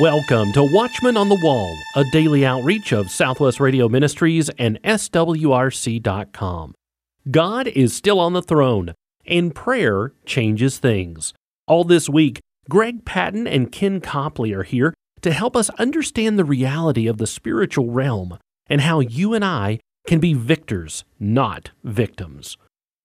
Welcome to Watchman on the Wall, a daily outreach of Southwest Radio Ministries and SWRC.com. God is still on the throne, and prayer changes things. All this week, Greg Patton and Ken Copley are here to help us understand the reality of the spiritual realm and how you and I can be victors, not victims.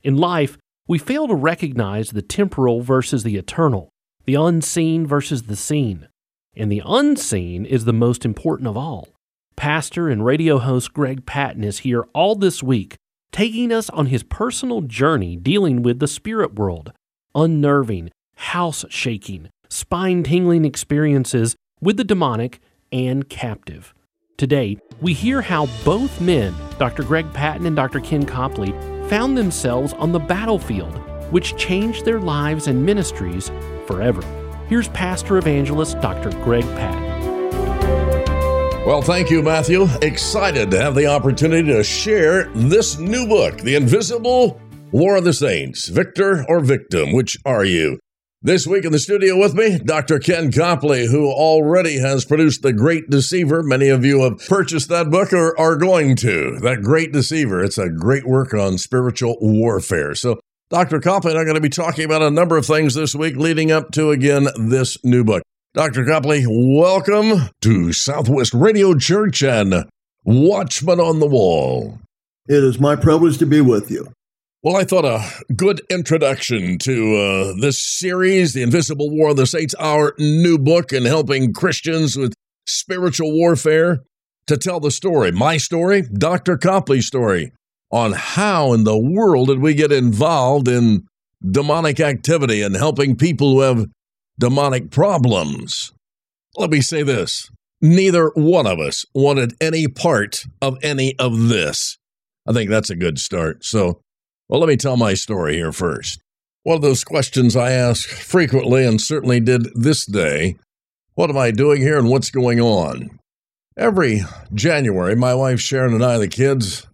In life, we fail to recognize the temporal versus the eternal, the unseen versus the seen. And the unseen is the most important of all. Pastor and radio host Greg Patton is here all this week, taking us on his personal journey dealing with the spirit world, unnerving, house-shaking, spine-tingling experiences with the demonic and captive. Today, we hear how both men, Dr. Greg Patton and Dr. Ken Copley, found themselves on the battlefield, which changed their lives and ministries forever. Here's Pastor Evangelist Dr. Greg Patton. Well, thank you, Matthew. Excited to have the opportunity to share this new book, The Invisible War of the Saints, Victor or Victim, Which Are You? This week in the studio with me, Dr. Ken Copley, who already has produced The Great Deceiver. Many of you have purchased that book or are going to. That Great Deceiver, it's a great work on spiritual warfare. So Dr. Copley and I are going to be talking about a number of things this week leading up to, again, this new book. Dr. Copley, welcome to Southwest Radio Church and Watchman on the Wall. It is my privilege to be with you. Well, I thought a good introduction to this series, The Invisible War of the Saints, our new book in helping Christians with spiritual warfare, to tell the story, my story, Dr. Copley's story, on how in the world did we get involved in demonic activity and helping people who have demonic problems. Let me say this. Neither one of us wanted any part of any of this. I think that's a good start. So, well, let me tell my story here first. One of those questions I ask frequently and certainly did this day, what am I doing here and what's going on? Every January, my wife Sharon and I, the kids,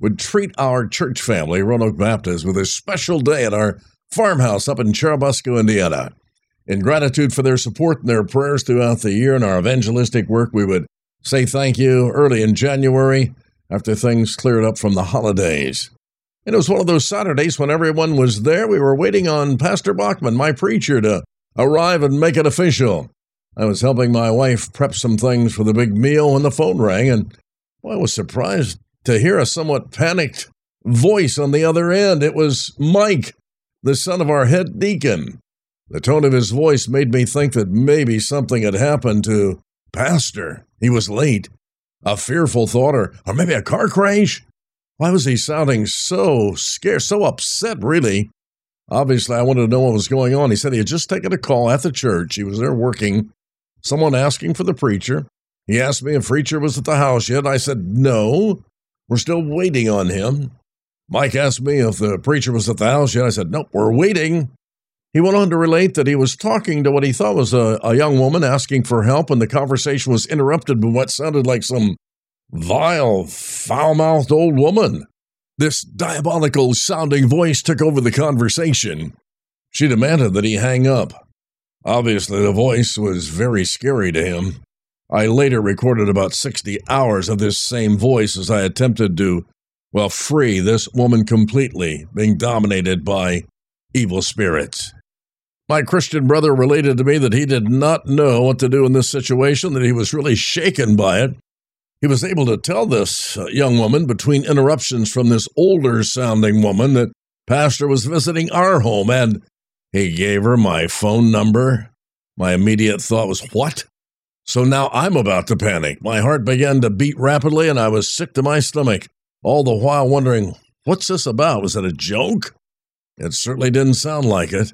would treat our church family, Roanoke Baptist, with a special day at our farmhouse up in Cherubusco, Indiana. In gratitude for their support and their prayers throughout the year and our evangelistic work, we would say thank you early in January after things cleared up from the holidays. And it was one of those Saturdays when everyone was there. We were waiting on Pastor Bachman, my preacher, to arrive and make it official. I was helping my wife prep some things for the big meal when the phone rang, and I was surprised to hear a somewhat panicked voice on the other end. It was Mike, the son of our head deacon. The tone of his voice made me think that maybe something had happened to Pastor. He was late. A fearful thought, or maybe a car crash? Why was he sounding so scared, so upset, really? Obviously, I wanted to know what was going on. He said he had just taken a call at the church. He was there working. Someone asking for the preacher. He asked me if preacher was at the house yet. I said, no. We're still waiting on him. Mike asked me if the preacher was at the house yet. I said, nope, we're waiting. He went on to relate that he was talking to what he thought was a young woman asking for help, and the conversation was interrupted by what sounded like some vile, foul-mouthed old woman. This diabolical-sounding voice took over the conversation. She demanded that he hang up. Obviously, the voice was very scary to him. I later recorded about 60 hours of this same voice as I attempted to, free this woman completely, being dominated by evil spirits. My Christian brother related to me that he did not know what to do in this situation, that he was really shaken by it. He was able to tell this young woman, between interruptions from this older-sounding woman, that Pastor was visiting our home, and he gave her my phone number. My immediate thought was, what? So now I'm about to panic. My heart began to beat rapidly, and I was sick to my stomach, all the while wondering, what's this about? Was it a joke? It certainly didn't sound like it.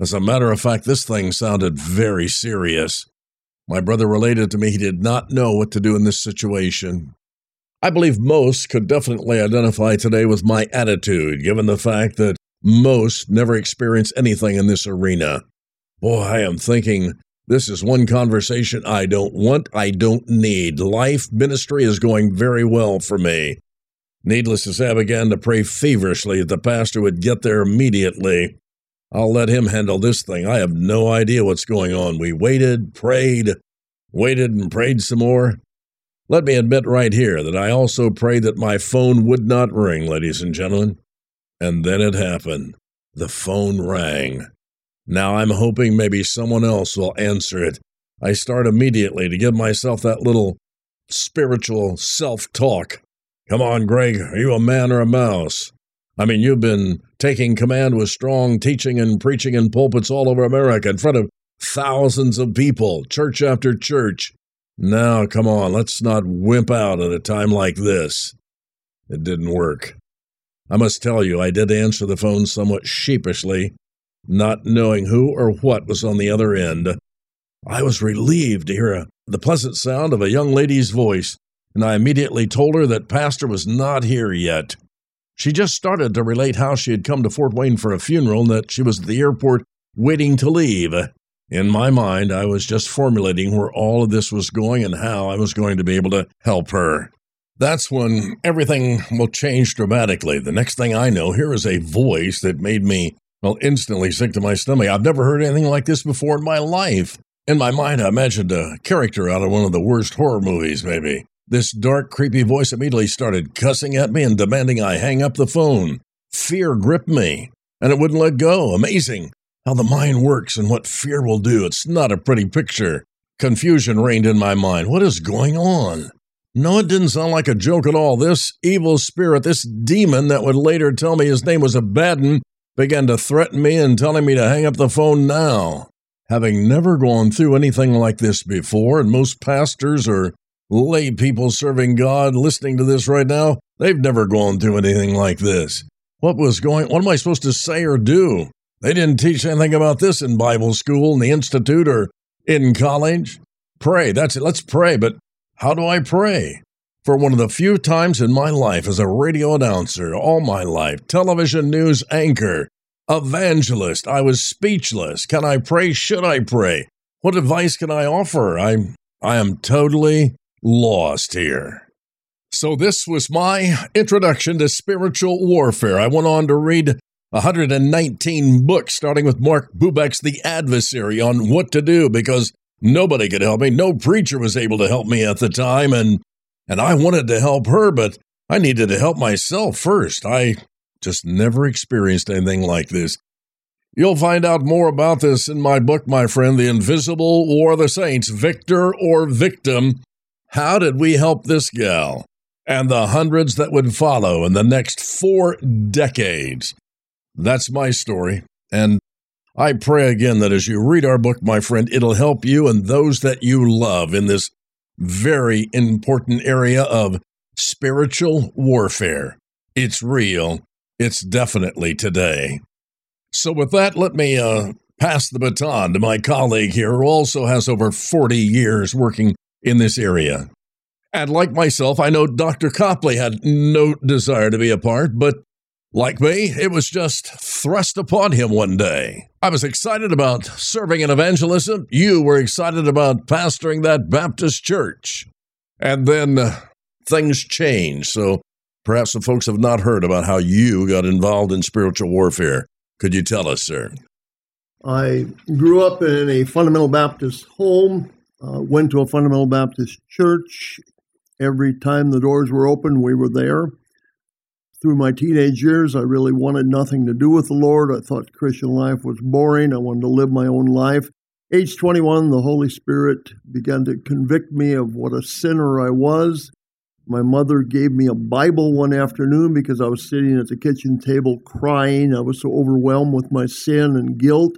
As a matter of fact, this thing sounded very serious. My brother related to me he did not know what to do in this situation. I believe most could definitely identify today with my attitude, given the fact that most never experience anything in this arena. Boy, I am thinking, this is one conversation I don't want, I don't need. Life ministry is going very well for me. Needless to say, I began to pray feverishly that the pastor would get there immediately. I'll let him handle this thing. I have no idea what's going on. We waited, prayed, waited and prayed some more. Let me admit right here that I also prayed that my phone would not ring, ladies and gentlemen. And then it happened. The phone rang. Now I'm hoping maybe someone else will answer it. I start immediately to give myself that little spiritual self-talk. Come on, Greg, are you a man or a mouse? I mean, you've been taking command with strong teaching and preaching in pulpits all over America in front of thousands of people, church after church. Now, come on, let's not wimp out at a time like this. It didn't work. I must tell you, I did answer the phone somewhat sheepishly, not knowing who or what was on the other end. I was relieved to hear the pleasant sound of a young lady's voice, and I immediately told her that Pastor was not here yet. She just started to relate how she had come to Fort Wayne for a funeral and that she was at the airport waiting to leave. In my mind, I was just formulating where all of this was going and how I was going to be able to help her. That's when everything will change dramatically. The next thing I know, here is a voice that made me, well, instantly sick to my stomach. I've never heard anything like this before in my life. In my mind, I imagined a character out of one of the worst horror movies, maybe. This dark, creepy voice immediately started cussing at me and demanding I hang up the phone. Fear gripped me, and it wouldn't let go. Amazing how the mind works and what fear will do. It's not a pretty picture. Confusion reigned in my mind. What is going on? No, it didn't sound like a joke at all. This evil spirit, this demon that would later tell me his name was Abaddon, began to threaten me and telling me to hang up the phone now. Having never gone through anything like this before, and most pastors or lay people serving God listening to this right now, they've never gone through anything like this. What am I supposed to say or do? They didn't teach anything about this in Bible school, in the institute, or in college. Pray, that's it, let's pray, but how do I pray? For one of the few times in my life as a radio announcer, all my life, television news anchor, evangelist, I was speechless. Can I pray? Should I pray? What advice can I offer? I am totally lost here. So this was my introduction to spiritual warfare. I went on to read 119 books, starting with Mark Bubeck's The Adversary, on what to do, because nobody could help me. No preacher was able to help me at the time, and I wanted to help her, but I needed to help myself first. I just never experienced anything like this. You'll find out more about this in my book, my friend, The Invisible War of the Saints, Victor or Victim. How did we help this gal? And the hundreds that would follow in the next 4 decades. That's my story. And I pray again that as you read our book, my friend, it'll help you and those that you love in this very important area of spiritual warfare. It's real. It's definitely today. So with that, let me pass the baton to my colleague here, who also has over 40 years working in this area. And like myself, I know Dr. Copley had no desire to be a part, but like me, it was just thrust upon him one day. I was excited about serving in evangelism. You were excited about pastoring that Baptist church. And then things changed, so perhaps the folks have not heard about how you got involved in spiritual warfare. Could you tell us, sir? I grew up in a fundamental Baptist home, went to a fundamental Baptist church. Every time the doors were open, we were there. Through my teenage years, I really wanted nothing to do with the Lord. I thought Christian life was boring. I wanted to live my own life. Age 21, the Holy Spirit began to convict me of what a sinner I was. My mother gave me a Bible one afternoon because I was sitting at the kitchen table crying. I was so overwhelmed with my sin and guilt.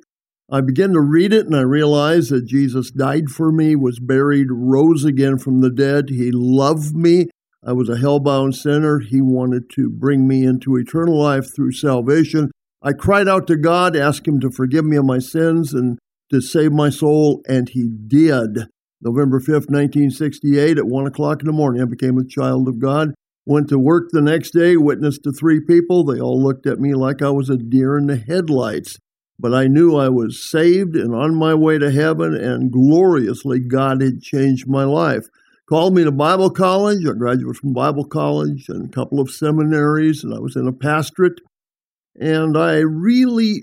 I began to read it, and I realized that Jesus died for me, was buried, rose again from the dead. He loved me. I was a hell-bound sinner. He wanted to bring me into eternal life through salvation. I cried out to God, asked Him to forgive me of my sins and to save my soul, and He did. November 5th, 1968, at 1 o'clock in the morning, I became a child of God. Went to work the next day, witnessed to 3 people. They all looked at me like I was a deer in the headlights. But I knew I was saved and on my way to heaven, and gloriously, God had changed my life. Called me to Bible college. I graduated from Bible college and a couple of seminaries, and I was in a pastorate. And I really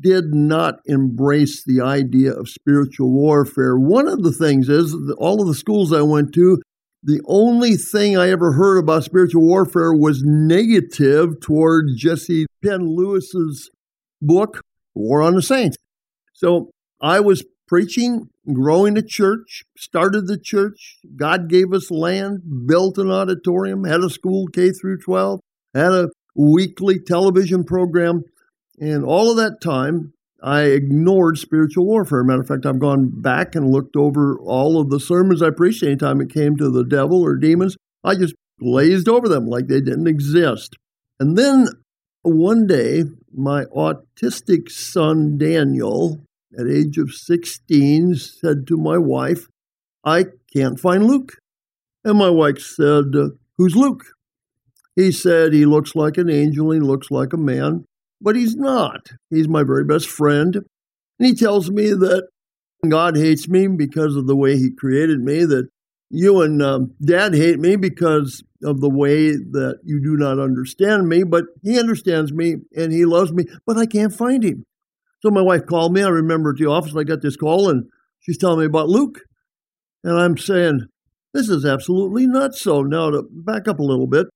did not embrace the idea of spiritual warfare. One of the things is, all of the schools I went to, the only thing I ever heard about spiritual warfare was negative toward Jesse Penn Lewis's book, War on the Saints. So I was preaching, growing the church, started the church. God gave us land, built an auditorium, had a school K through 12, had a weekly television program. And all of that time, I ignored spiritual warfare. Matter of fact, I've gone back and looked over all of the sermons I preached. Anytime it came to the devil or demons, I just glazed over them like they didn't exist. And then one day, my autistic son, Daniel, at age of 16, said to my wife, "I can't find Luke." And my wife said, "Who's Luke?" He said, "He looks like an angel, he looks like a man. But he's not. He's my very best friend. And he tells me that God hates me because of the way he created me, that you and Dad hate me because of the way that you do not understand me, but he understands me and he loves me, but I can't find him." So my wife called me. I remember at the office, I got this call, and she's telling me about Luke. And I'm saying, this is absolutely nuts. So now to back up a little bit,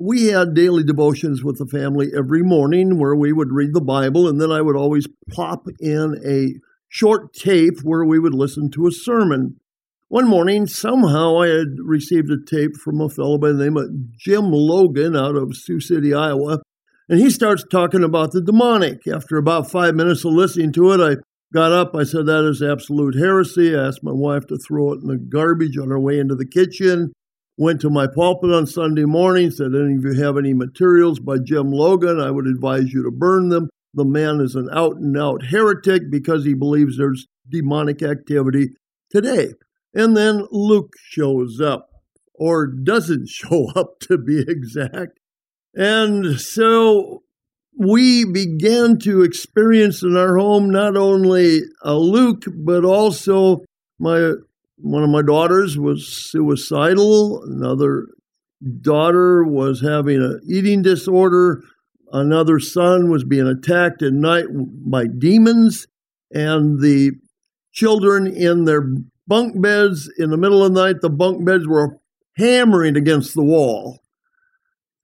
we had daily devotions with the family every morning where we would read the Bible, and then I would always plop in a short tape where we would listen to a sermon. One morning, somehow I had received a tape from a fellow by the name of Jim Logan out of Sioux City, Iowa, and he starts talking about the demonic. After about 5 minutes of listening to it, I got up, I said, that is absolute heresy. I asked my wife to throw it in the garbage on our way into the kitchen. Went to my pulpit on Sunday morning, said, any of you have any materials by Jim Logan? I would advise you to burn them. The man is an out-and-out heretic because he believes there's demonic activity today. And then Luke shows up, or doesn't show up to be exact. And so we began to experience in our home not only a Luke, but also one of my daughters was suicidal. Another daughter was having an eating disorder. Another son was being attacked at night by demons. And the children in their bunk beds in the middle of the night, the bunk beds were hammering against the wall.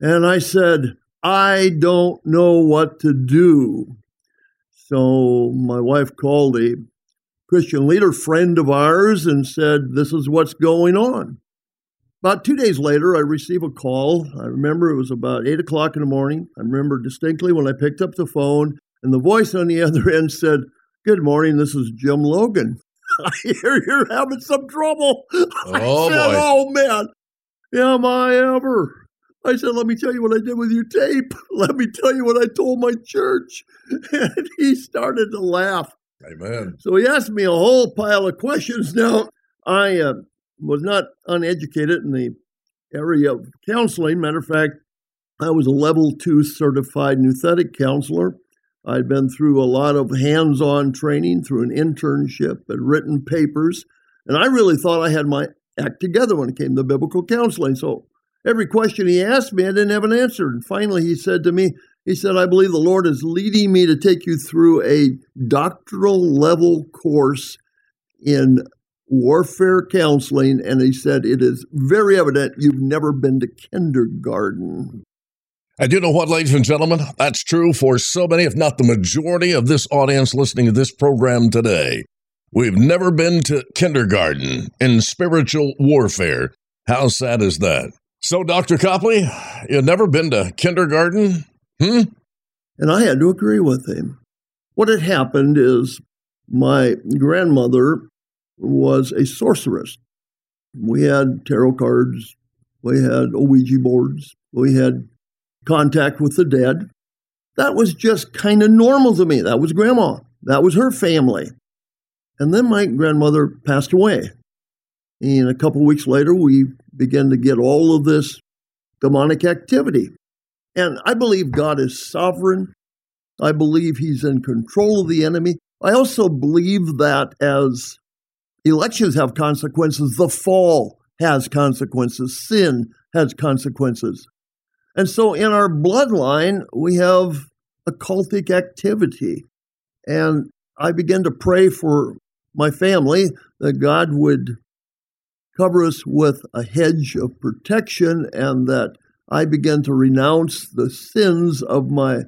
And I said, I don't know what to do. So my wife called a Christian leader friend of ours and said, this is what's going on. About 2 days later, I received a call. I remember it was about 8 o'clock in the morning. I remember distinctly when I picked up the phone, and the voice on the other end said, good morning, this is Jim Logan. I hear you're having some trouble. I said, boy. Oh, man, am I ever. I said, let me tell you what I did with your tape. Let me tell you what I told my church. And he started to laugh. Amen. So he asked me a whole pile of questions. Now, I was not uneducated in the area of counseling. Matter of fact, I was a level 2 certified nuthetic counselor. I'd been through a lot of hands-on training through an internship and written papers. And I really thought I had my act together when it came to biblical counseling. So every question he asked me, I didn't have an answer. And finally, he said to me, he said, I believe the Lord is leading me to take you through a doctoral level course in warfare counseling. And he said, it is very evident you've never been to kindergarten. And you know what, ladies and gentlemen, that's true for so many, if not the majority of this audience listening to this program today. We've never been to kindergarten in spiritual warfare. How sad is that? So, Dr. Copley, you've never been to kindergarten? And I had to agree with him. What had happened is my grandmother was a sorceress. We had tarot cards. We had Ouija boards. We had contact with the dead. That was just kind of normal to me. That was Grandma. That was her family. And then my grandmother passed away. And a couple weeks later, we began to get all of this demonic activity. And I believe God is sovereign. I believe he's in control of the enemy. I also believe that as elections have consequences, the fall has consequences. Sin has consequences. And so in our bloodline, we have occultic activity. And I began to pray for my family that God would cover us with a hedge of protection, and that I began to renounce the sins of my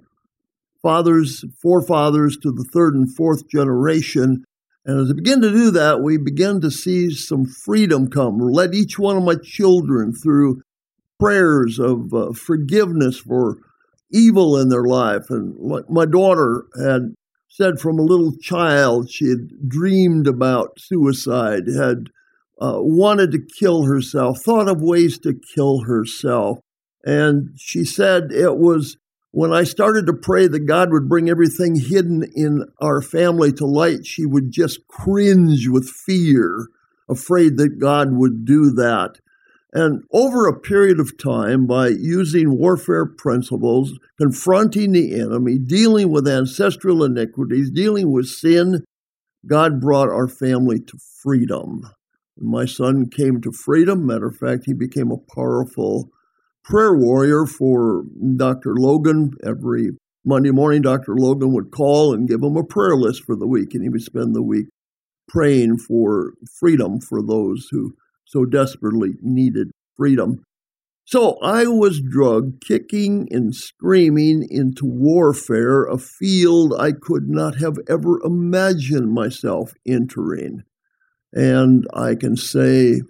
forefathers to the third and fourth generation. And as I began to do that, we began to see some freedom come. Led each one of my children through prayers of forgiveness for evil in their life. And my daughter had said from a little child she had dreamed about suicide, had wanted to kill herself, thought of ways to kill herself. And she said it was when I started to pray that God would bring everything hidden in our family to light, she would just cringe with fear, afraid that God would do that. And over a period of time, by using warfare principles, confronting the enemy, dealing with ancestral iniquities, dealing with sin, God brought our family to freedom. And my son came to freedom. Matter of fact, he became a powerful prayer warrior for Dr. Logan. Every Monday morning, Dr. Logan would call and give him a prayer list for the week, and he would spend the week praying for freedom for those who so desperately needed freedom. So I was drugged, kicking and screaming, into warfare, a field I could not have ever imagined myself entering. And I can say,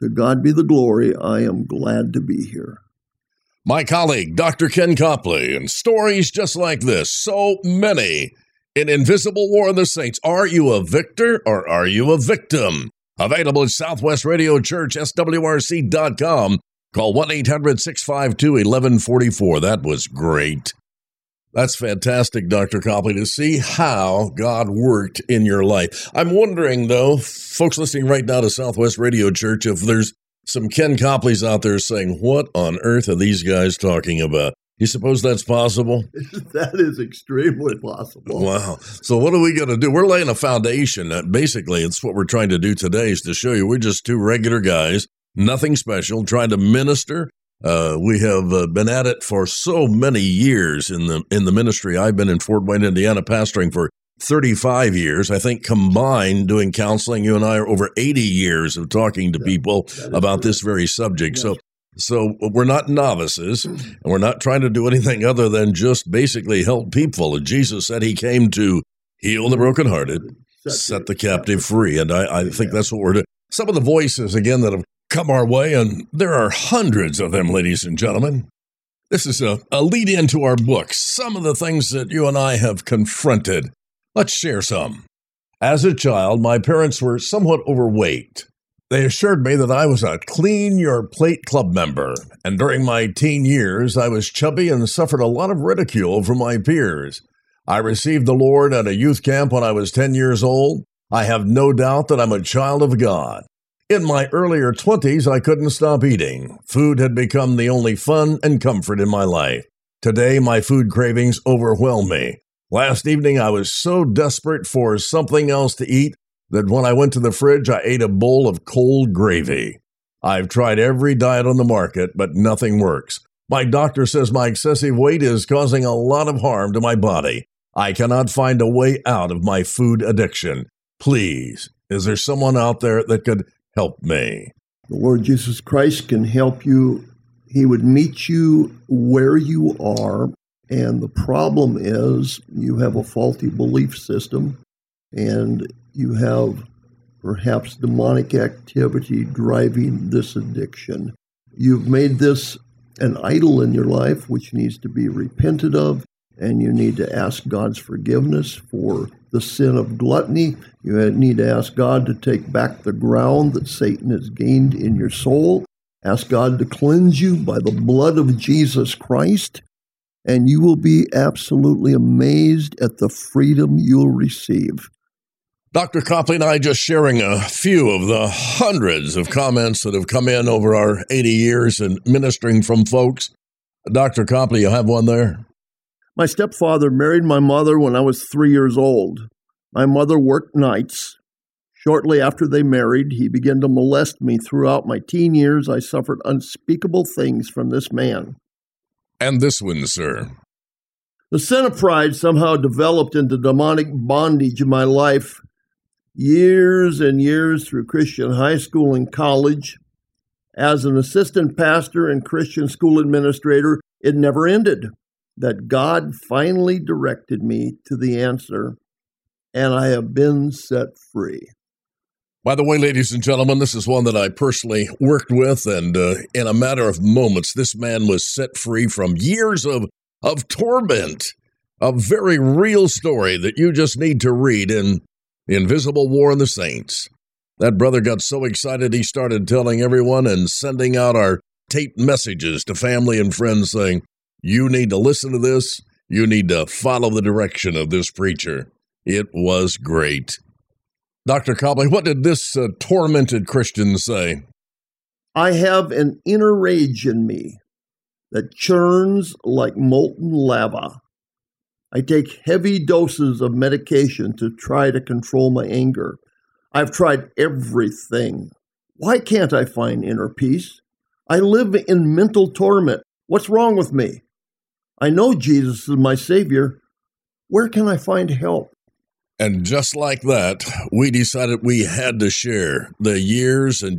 to God be the glory, I am glad to be here. My colleague, Dr. Ken Copley, and stories just like this, so many in Invisible War of the Saints. Are you a victor or are you a victim? Available at Southwest Radio Church, SWRC.com. Call 1-800-652-1144. That was great. That's fantastic, Dr. Copley, to see how God worked in your life. I'm wondering, though, folks listening right now to Southwest Radio Church, if there's some Ken Copleys out there saying, what on earth are these guys talking about? You suppose that's possible? That is extremely possible. Wow. So what are we going to do? We're laying a foundation. Basically, it's what we're trying to do today, is to show you we're just two regular guys, nothing special, trying to minister. We have been at it for so many years in the ministry. I've been in Fort Wayne, Indiana, pastoring for 35 years. I think combined doing counseling, you and I are over 80 years of talking to people about this very subject. Yeah. So we're not novices, and we're not trying to do anything other than just basically help people. And Jesus said he came to heal the brokenhearted, set the captive free, and I think that's what we're doing. Some of the voices, again, that have come our way, and there are hundreds of them, ladies and gentlemen. This is a lead into our book. Some of the things that you and I have confronted. Let's share some. As a child, my parents were somewhat overweight. They assured me that I was a Clean Your Plate Club member, and during my teen years, I was chubby and suffered a lot of ridicule from my peers. I received the Lord at a youth camp when I was 10 years old. I have no doubt that I'm a child of God. In my earlier 20s, I couldn't stop eating. Food had become the only fun and comfort in my life. Today, my food cravings overwhelm me. Last evening, I was so desperate for something else to eat that when I went to the fridge, I ate a bowl of cold gravy. I've tried every diet on the market, but nothing works. My doctor says my excessive weight is causing a lot of harm to my body. I cannot find a way out of my food addiction. Please, is there someone out there that could help me? The Lord Jesus Christ can help you. He would meet you where you are, and the problem is you have a faulty belief system, and you have perhaps demonic activity driving this addiction. You've made this an idol in your life, which needs to be repented of, and you need to ask God's forgiveness for the sin of gluttony. You need to ask God to take back the ground that Satan has gained in your soul. Ask God to cleanse you by the blood of Jesus Christ, and you will be absolutely amazed at the freedom you'll receive. Dr. Copley and I just sharing a few of the hundreds of comments that have come in over our 80 years and ministering from folks. Dr. Copley, you have one there? My stepfather married my mother when I was 3 years old. My mother worked nights. Shortly after they married, he began to molest me. Throughout my teen years, I suffered unspeakable things from this man. And this one, sir. The sin of pride somehow developed into demonic bondage in my life years and years through Christian high school and college. As an assistant pastor and Christian school administrator, it never ended. That God finally directed me to the answer, and I have been set free. By the way, ladies and gentlemen, this is one that I personally worked with, and in a matter of moments, this man was set free from years of torment, a very real story that you just need to read in The Invisible War of the Saints. That brother got so excited he started telling everyone and sending out our taped messages to family and friends saying, "You need to listen to this. You need to follow the direction of this preacher." It was great. Dr. Copley, what did this tormented Christian say? I have an inner rage in me that churns like molten lava. I take heavy doses of medication to try to control my anger. I've tried everything. Why can't I find inner peace? I live in mental torment. What's wrong with me? I know Jesus is my Savior. Where can I find help? And just like that, we decided we had to share the years and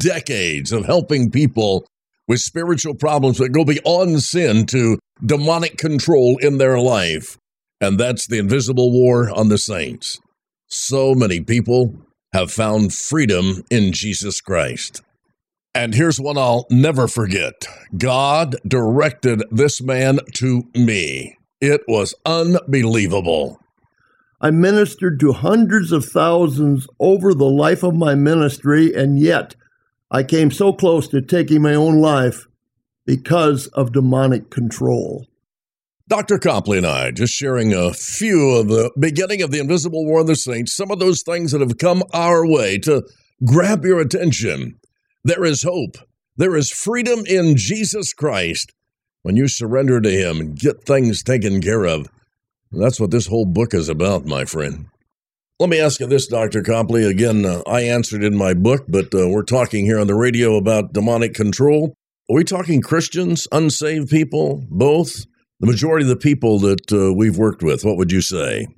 decades of helping people with spiritual problems that go beyond sin to demonic control in their life. And that's The Invisible War on the Saints. So many people have found freedom in Jesus Christ. And here's one I'll never forget. God directed this man to me. It was unbelievable. I ministered to hundreds of thousands over the life of my ministry, and yet I came so close to taking my own life because of demonic control. Dr. Copley and I just sharing a few of the beginning of The Invisible War of the Saints, some of those things that have come our way to grab your attention. There is hope. There is freedom in Jesus Christ when you surrender to Him and get things taken care of. That's what this whole book is about, my friend. Let me ask you this, Dr. Copley. Again, I answered in my book, but we're talking here on the radio about demonic control. Are we talking Christians, unsaved people, both? The majority of the people that we've worked with, what would you say?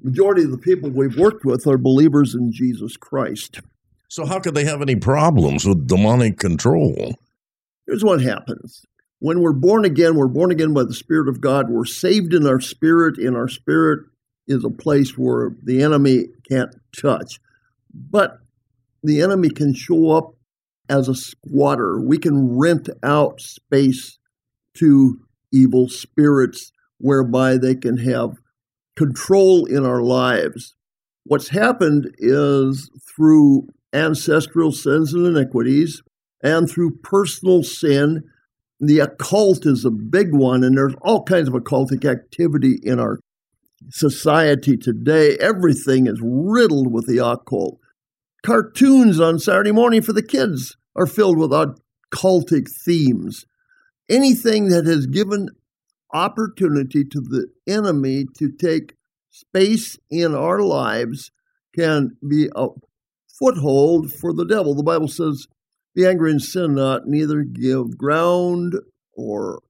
Majority of the people we've worked with are believers in Jesus Christ. So how could they have any problems with demonic control? Here's what happens. When we're born again by the Spirit of God. We're saved in our spirit, and our spirit is a place where the enemy can't touch. But the enemy can show up as a squatter. We can rent out space to evil spirits whereby they can have control in our lives. What's happened is through ancestral sins and iniquities and through personal sin, the occult is a big one, and there's all kinds of occultic activity in our society today. Everything is riddled with the occult. Cartoons on Saturday morning for the kids are filled with occultic themes. Anything that has given opportunity to the enemy to take space in our lives can be a foothold for the devil. The Bible says, "Be angry and sin not, neither give ground or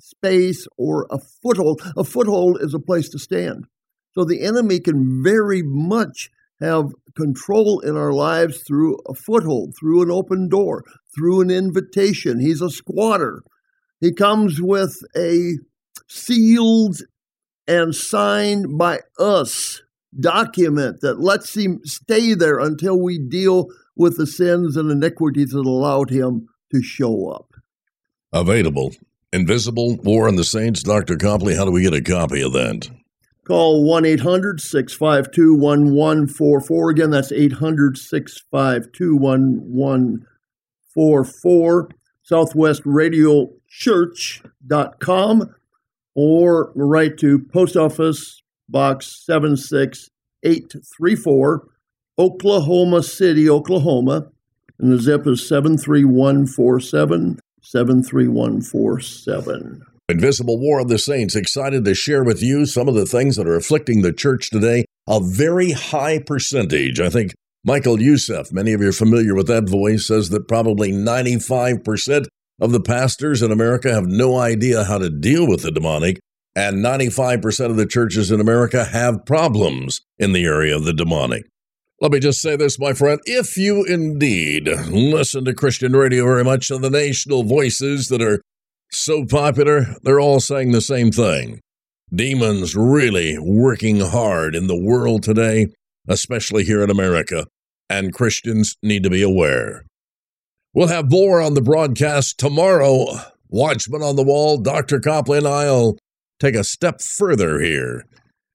space or a foothold." A foothold is a place to stand. So the enemy can very much have control in our lives through a foothold, through an open door, through an invitation. He's a squatter. He comes with a sealed and signed by us document that lets him stay there until we deal with the sins and iniquities that allowed him to show up. Available. Invisible War on the Saints. Dr. Copley, how do we get a copy of that? Call 1-800-652-1144. Again, that's 800-652-1144. SouthwestRadioChurch.com, or write to Post Office Box 76834, Oklahoma City, Oklahoma, and the zip is 73147, 73147. Invisible War of the Saints, excited to share with you some of the things that are afflicting the church today. A very high percentage, I think Michael Youssef, many of you are familiar with that voice, says that probably 95% of the pastors in America have no idea how to deal with the demonic. and 95% of the churches in America have problems in the area of the demonic. Let me just say this, my friend. If you indeed listen to Christian radio very much, and the national voices that are so popular, they're all saying the same thing. Demons really working hard in the world today, especially here in America, and Christians need to be aware. We'll have more on the broadcast tomorrow. Watchman on the Wall, Dr. Copley and I will take a step further here.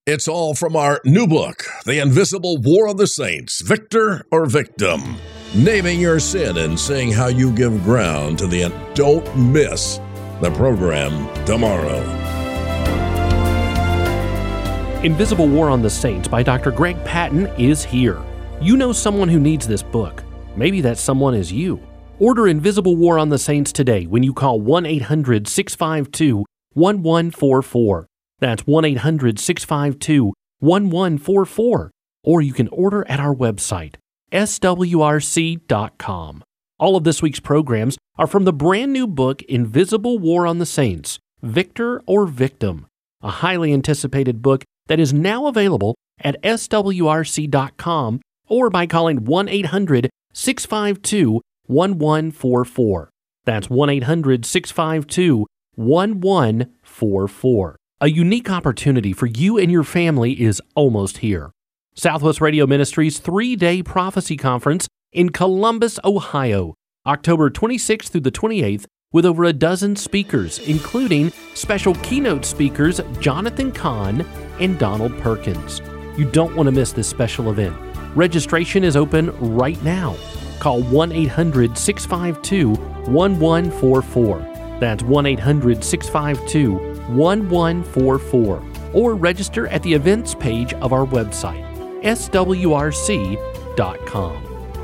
It's all from our new book, The Invisible War of the Saints, Victor or Victim, Naming Your Sin and Seeing How You Give Ground to the End. Don't miss the program tomorrow. Invisible War on the Saints by Dr. Greg Patton is here. You know someone who needs this book. Maybe that someone is you. Order Invisible War on the Saints today when you call 1-800-652-1144. That's 1-800-652-1144. Or you can order at our website, SWRC.com. All of this week's programs are from the brand new book, Invisible War on the Saints, Victor or Victim, a highly anticipated book that is now available at SWRC.com or by calling 1-800-652-1144. That's 1-800-652-1144. A unique opportunity for you and your family is almost here. Southwest Radio Ministries' 3-day prophecy conference in Columbus, Ohio, October 26th through the 28th, with over a dozen speakers, including special keynote speakers Jonathan Kahn and Donald Perkins. You don't want to miss this special event. Registration is open right now. Call 1-800-652-1144. That's 1-800-652-1144. Or register at the events page of our website, swrc.com.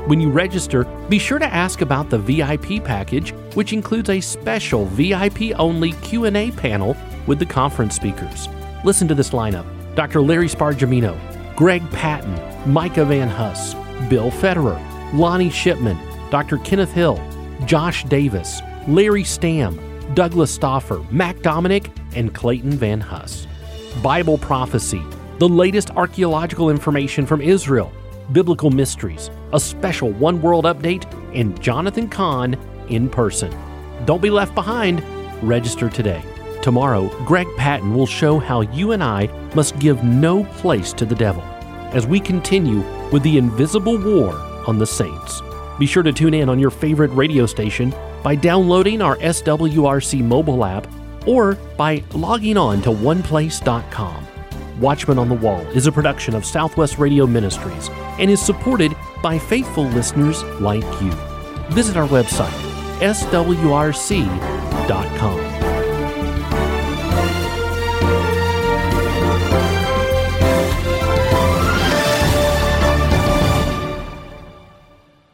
When you register, be sure to ask about the VIP package, which includes a special VIP-only Q&A panel with the conference speakers. Listen to this lineup: Dr. Larry Spargimino, Greg Patton, Micah Van Huss, Bill Federer, Lonnie Shipman, Dr. Kenneth Hill, Josh Davis, Larry Stamm, Douglas Stauffer, Mac Dominick, and Clayton Van Huss. Bible prophecy, the latest archaeological information from Israel, biblical mysteries, a special One World update, and Jonathan Kahn in person. Don't be left behind. Register today. Tomorrow, Greg Patton will show how you and I must give no place to the devil as we continue with the Invisible War on the Saints. Be sure to tune in on your favorite radio station by downloading our SWRC mobile app or by logging on to oneplace.com. Watchman on the Wall is a production of Southwest Radio Ministries and is supported by faithful listeners like you. Visit our website, swrc.com.